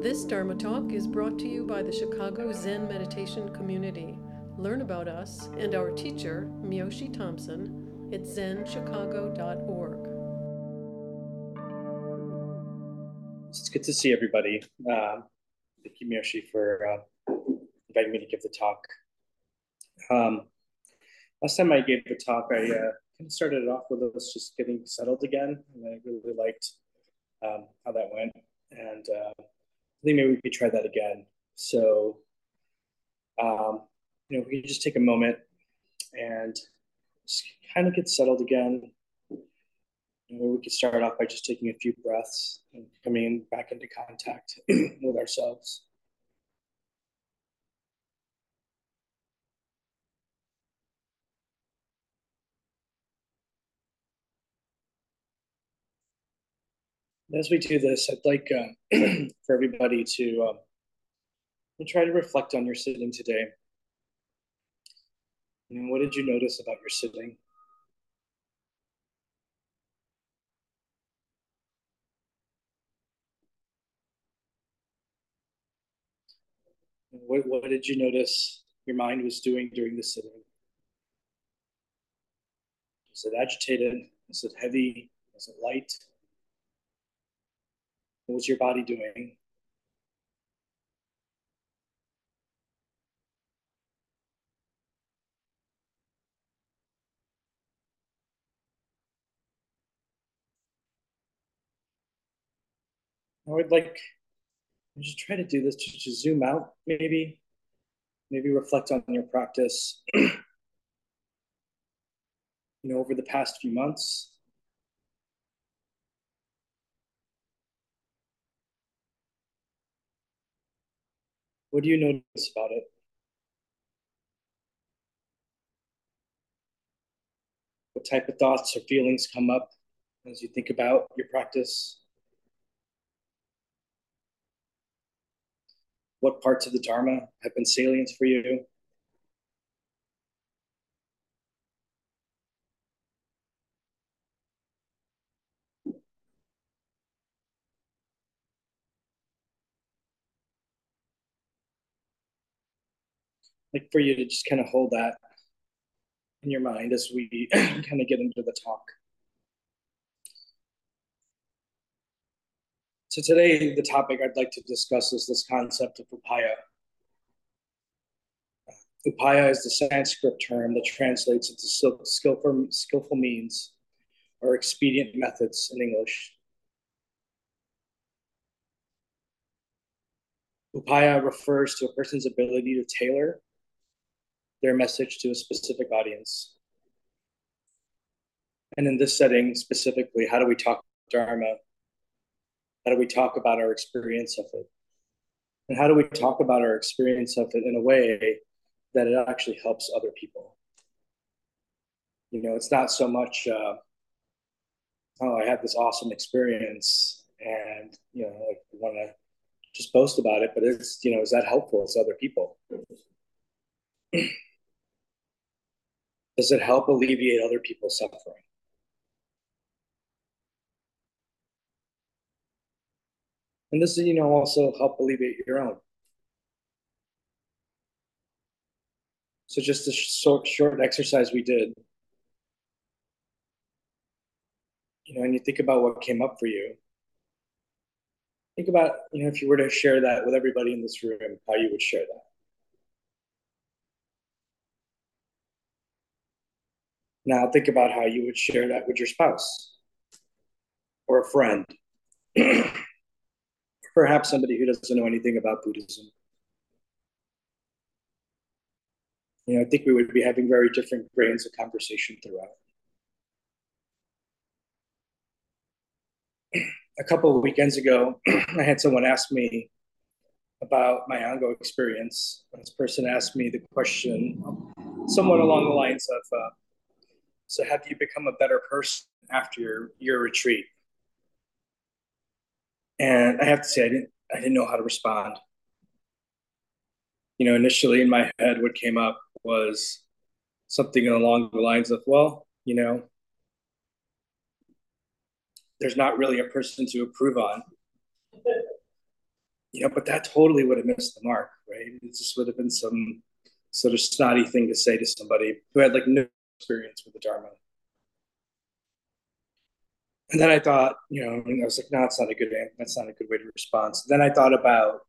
This Dharma Talk is brought to you by the Chicago Zen Meditation Community. Learn about us and our teacher, Miyoshi Thompson, at zenchicago.org. It's good to see everybody. Thank you, Miyoshi, for inviting me to give the talk. Last time I gave the talk, I kind of started it off with us just getting settled again, and I really liked how that went. And I think maybe we could try that again. So, we could just take a moment and just kind of get settled again. And we could start off by just taking a few breaths and coming back into contact with ourselves. As we do this, I'd like for everybody to try to reflect on your sitting today. And what did you notice about your sitting? What did you notice your mind was doing during the sitting? Is it agitated? Is it heavy? Is it light? What was your body doing? I would like to just try to do this to zoom out, maybe reflect on your practice, over the past few months. What do you notice about it? What type of thoughts or feelings come up as you think about your practice? What parts of the Dharma have been salient for you? Like for you to just kind of hold that in your mind as we kind of get into the talk. So today, the topic I'd like to discuss is this concept of upaya. Upaya is the Sanskrit term that translates into skillful means or expedient methods in English. Upaya refers to a person's ability to tailor their message to a specific audience. And in this setting specifically, how do we talk Dharma? How do we talk about our experience of it? And how do we talk about our experience of it in a way that it actually helps other people? It's not so much, I had this awesome experience and, want to just boast about it, but it's, is that helpful to other people? Does it help alleviate other people's suffering? And this, also help alleviate your own. So just the short exercise we did, and you think about what came up for you. Think about, if you were to share that with everybody in this room, how you would share that. Now think about how you would share that with your spouse or a friend, perhaps somebody who doesn't know anything about Buddhism. I think we would be having very different grains of conversation throughout. A couple of weekends ago, I had someone ask me about my Ango experience. This person asked me the question, somewhat along the lines of, so have you become a better person after your retreat? And I have to say, I didn't know how to respond. Initially in my head, what came up was something along the lines of, well, there's not really a person to approve on. Yeah, but that totally would have missed the mark, right? It just would have been some sort of snotty thing to say to somebody who had like no experience with the Dharma. And then I thought, I was like, no, that's not a good way to respond. So then I thought about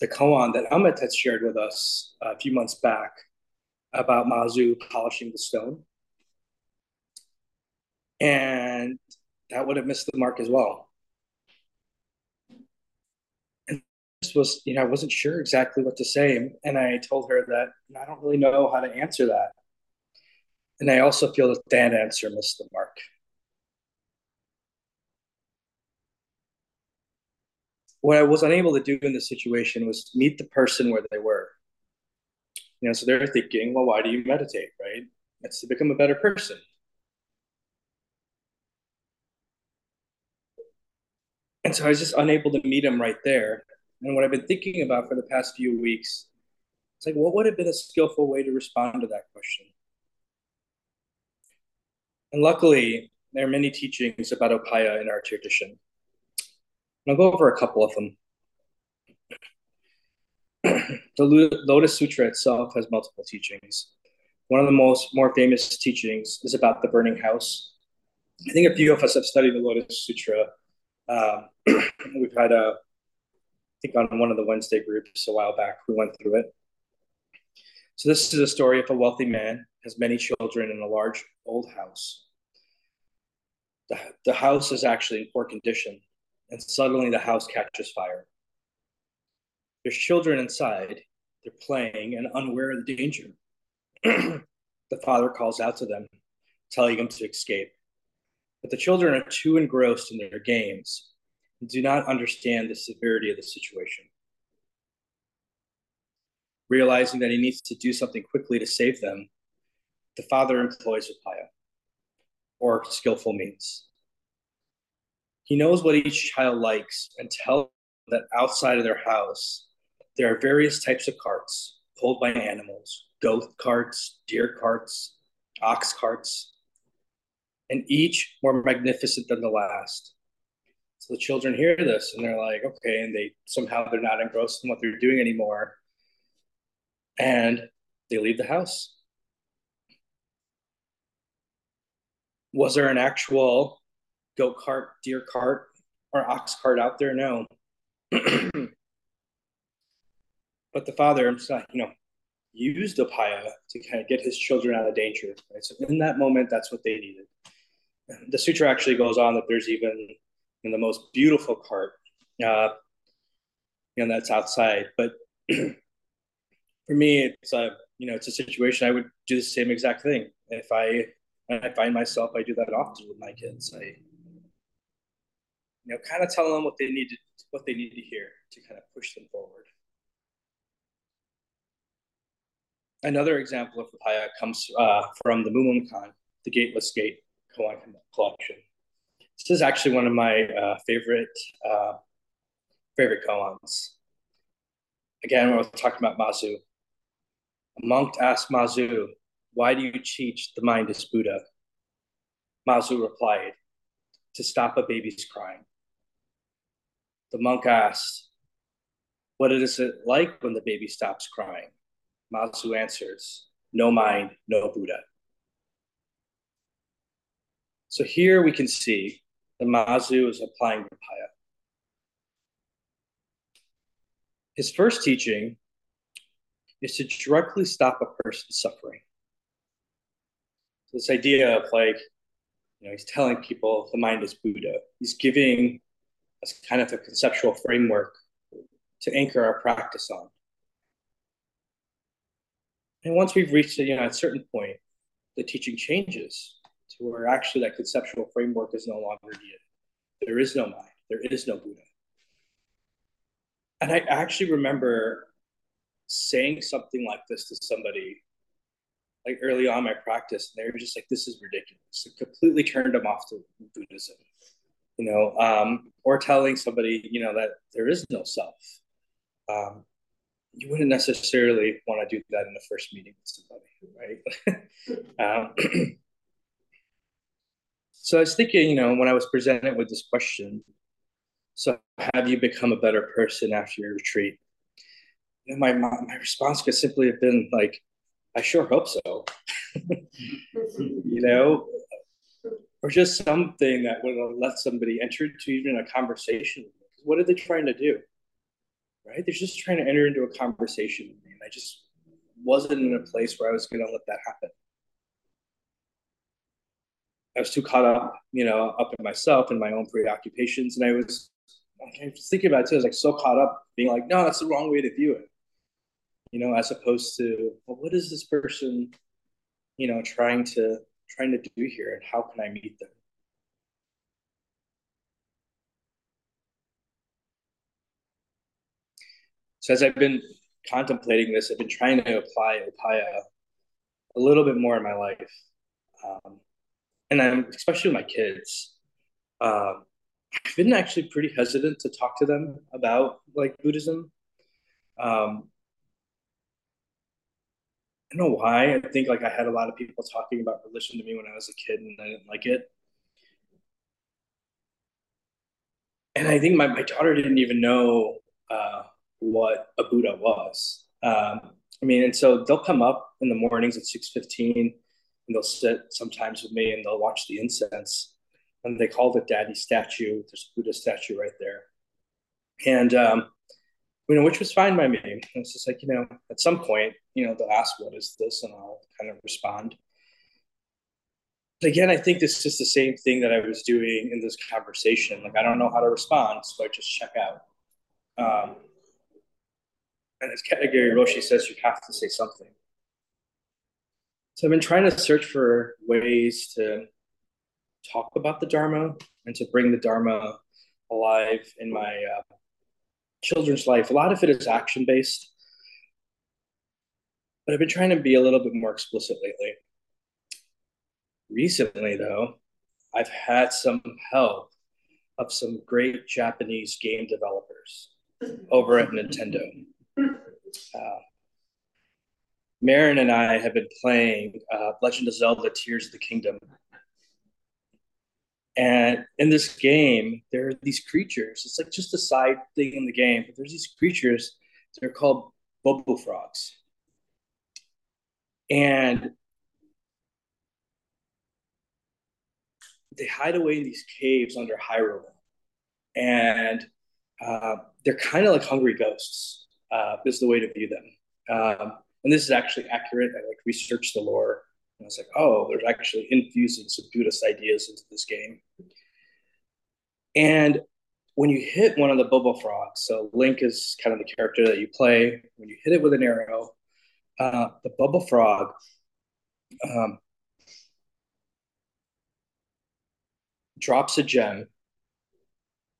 the koan that Amit had shared with us a few months back about Mazu polishing the stone. And that would have missed the mark as well. And this was, I wasn't sure exactly what to say. And I told her that I don't really know how to answer that. And I also feel that answer missed the mark. What I was unable to do in this situation was meet the person where they were. So they're thinking, well, why do you meditate, right? It's to become a better person. And so I was just unable to meet him right there. And what I've been thinking about for the past few weeks, it's like, what would have been a skillful way to respond to that question? And luckily, there are many teachings about upaya in our tradition. I'll go over a couple of them. The Lotus Sutra itself has multiple teachings. One of the more famous teachings is about the burning house. I think a few of us have studied the Lotus Sutra. We've had on one of the Wednesday groups a while back, we went through it. So this is a story of a wealthy man, has many children in a large old house. The house is actually in poor condition. And suddenly the house catches fire. There's children inside. They're playing and unaware of the danger. The father calls out to them, telling them to escape. But the children are too engrossed in their games and do not understand the severity of the situation. Realizing that he needs to do something quickly to save them, the father employs upaya, or skillful means. He knows what each child likes and tells them that outside of their house, there are various types of carts pulled by animals, goat carts, deer carts, ox carts, and each more magnificent than the last. So the children hear this and they're like, okay, and they're not engrossed in what they're doing anymore. And they leave the house. Was there an actual goat cart, deer cart, or ox cart out there? No. But the father himself, used upaya to kind of get his children out of danger. Right? So in that moment, that's what they needed. The sutra actually goes on that there's even the most beautiful cart, that's outside. But for me, it's it's a situation I would do the same exact thing. If I find myself, I do that often with my kids. I kind of tell them what they need to hear to kind of push them forward. Another example of upaya comes from the Mumonkan, the Gateless Gate koan collection. This is actually one of my favorite koans. Again, when I was talking about Mazu, a monk asked Mazu, "Why do you teach the mind is Buddha?" Mazu replied, "To stop a baby's crying." The monk asked, "What is it like when the baby stops crying?" Mazu answers, "No mind, no Buddha." So here we can see that Mazu is applying upaya. His first teaching is to directly stop a person's suffering. This idea of he's telling people the mind is Buddha. He's giving us kind of a conceptual framework to anchor our practice on. And once we've reached a certain point, the teaching changes to where actually that conceptual framework is no longer needed. There is no mind. There is no Buddha. And I actually remember saying something like this to somebody early on in my practice, and they were just like, "This is ridiculous." It completely turned them off to Buddhism, or telling somebody, that there is no self. You wouldn't necessarily want to do that in the first meeting with somebody, right? So I was thinking, when I was presented with this question, So how do you become a better person after your retreat? And my response could simply have been like, I sure hope so. You know, or just something that would let somebody enter into even a conversation with me. What are they trying to do? Right? They're just trying to enter into a conversation with me. And I just wasn't in a place where I was going to let that happen. I was too caught up, you know, up in myself and my own preoccupations. And I was thinking about it too. I was like so caught up being like, no, that's the wrong way to view it. You know, as opposed to, well, what is this person, you know, trying to do here, and how can I meet them? So as I've been contemplating this, I've been trying to apply upaya a little bit more in my life. And I'm especially my kids. I've been actually pretty hesitant to talk to them about like Buddhism. I don't know why. I think like I had a lot of people talking about religion to me when I was a kid, and I didn't like it. And I think my daughter didn't even know what a Buddha was. I mean, and so they'll come up in the mornings at 6:15. And they'll sit sometimes with me and they'll watch the incense, and they call the daddy statue. There's a Buddha statue right there. And, you know, which was fine by me. And it's just like, you know, at some point, you know, they'll ask, what is this? And I'll kind of respond. But again, I think this is just the same thing that I was doing in this conversation. Like, I don't know how to respond. So I just check out. And as Katagiri Roshi says, you have to say something. So I've been trying to search for ways to talk about the Dharma and to bring the Dharma alive in my children's life. A lot of it is action-based, but I've been trying to be a little bit more explicit lately. Recently, though, I've had some help of some great Japanese game developers over at Nintendo. Marin and I have been playing Legend of Zelda Tears of the Kingdom. And in this game, there are these creatures. It's like just a side thing in the game, but there's these creatures. They're called bobo frogs. And they hide away in these caves under Hyrule. And they're kind of like hungry ghosts, is the way to view them. And this is actually accurate. I like researched the lore, and I was like, oh, they're actually infusing some Buddhist ideas into this game. And when you hit one of the bobo frogs, so Link is kind of the character that you play. When you hit it with an arrow, the bobo frog drops a gem.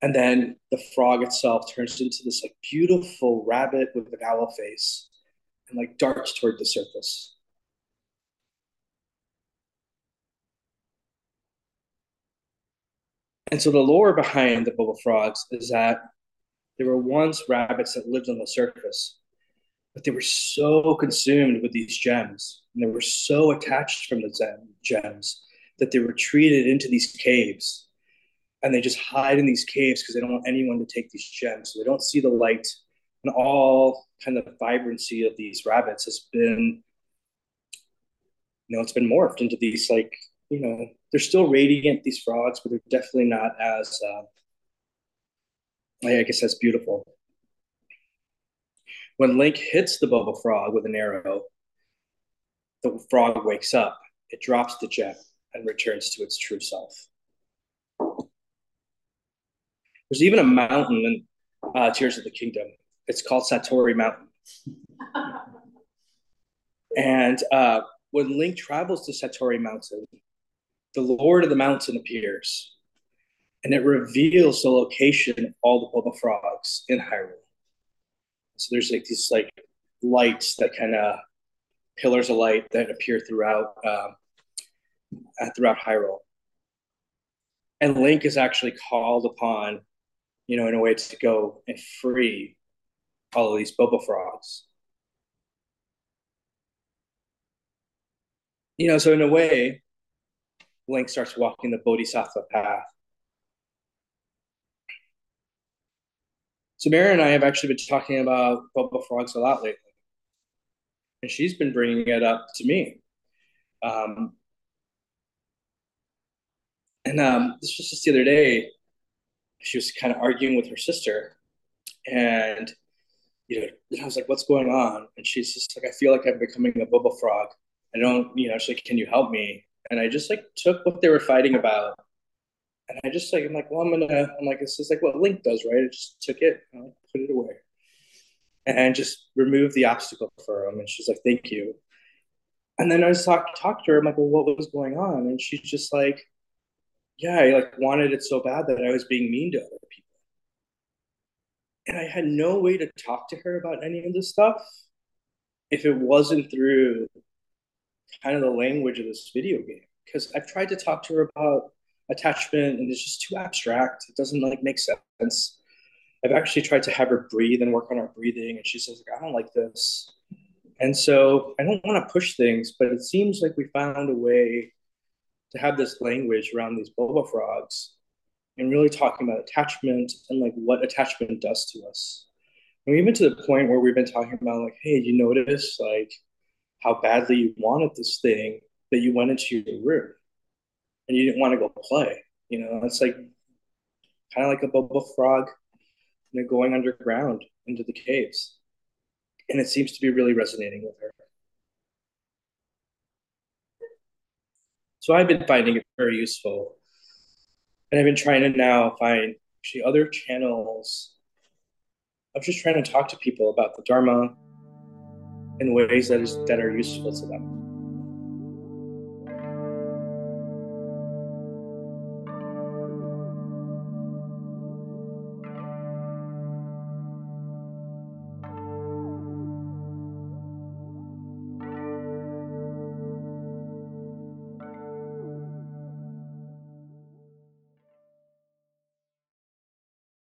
And then the frog itself turns into this like beautiful rabbit with an owl face, and like darts toward the surface. And so the lore behind the bobo frogs is that there were once rabbits that lived on the surface, but they were so consumed with these gems, and they were so attached from the gems that they retreated into these caves, and they just hide in these caves because they don't want anyone to take these gems. So they don't see the light. And all kind of the vibrancy of these rabbits has been, you know, it's been morphed into these, like, you know, they're still radiant, these frogs, but they're definitely not as, I guess, as beautiful. When Link hits the bobo frog with an arrow, the frog wakes up, it drops the gem, and returns to its true self. There's even a mountain in Tears of the Kingdom. It's called Satori Mountain. And when Link travels to Satori Mountain, the Lord of the Mountain appears, and it reveals the location of all the bobo frogs in Hyrule. So there's like these like lights that kind of, pillars of light that appear throughout throughout Hyrule. And Link is actually called upon, you know, in a way to go and free all of these bobo frogs. You know, so in a way, Link starts walking the Bodhisattva path. So Mary and I have actually been talking about Boba frogs a lot lately. And she's been bringing it up to me. This was just the other day. She was kind of arguing with her sister. And, I was like, what's going on? And she's just like, I feel like I'm becoming a Boba frog. I don't, she's like, can you help me? And I just took what they were fighting about. And I just I'm like, well, I'm like, this is what Link does, right? I just took it and put it away. And just removed the obstacle for him. And she's like, thank you. And then I was talking to her. I'm like, well, what was going on? And she's just like, yeah, I wanted it so bad that I was being mean to other people. And I had no way to talk to her about any of this stuff if it wasn't through kind of the language of this video game. Because I've tried to talk to her about attachment and it's just too abstract. It doesn't make sense. I've actually tried to have her breathe and work on her breathing. And she says, I don't like this. And so I don't want to push things, but it seems like we found a way to have this language around these boba frogs and really talking about attachment and what attachment does to us. And even to the point where we've been talking about hey, you notice how badly you wanted this thing that you went into your room and you didn't want to go play. It's kind of like a boba frog going underground into the caves. And it seems to be really resonating with her. So I've been finding it very useful. And I've been trying to now find actually other channels of just trying to talk to people about the Dharma in ways that are useful to them.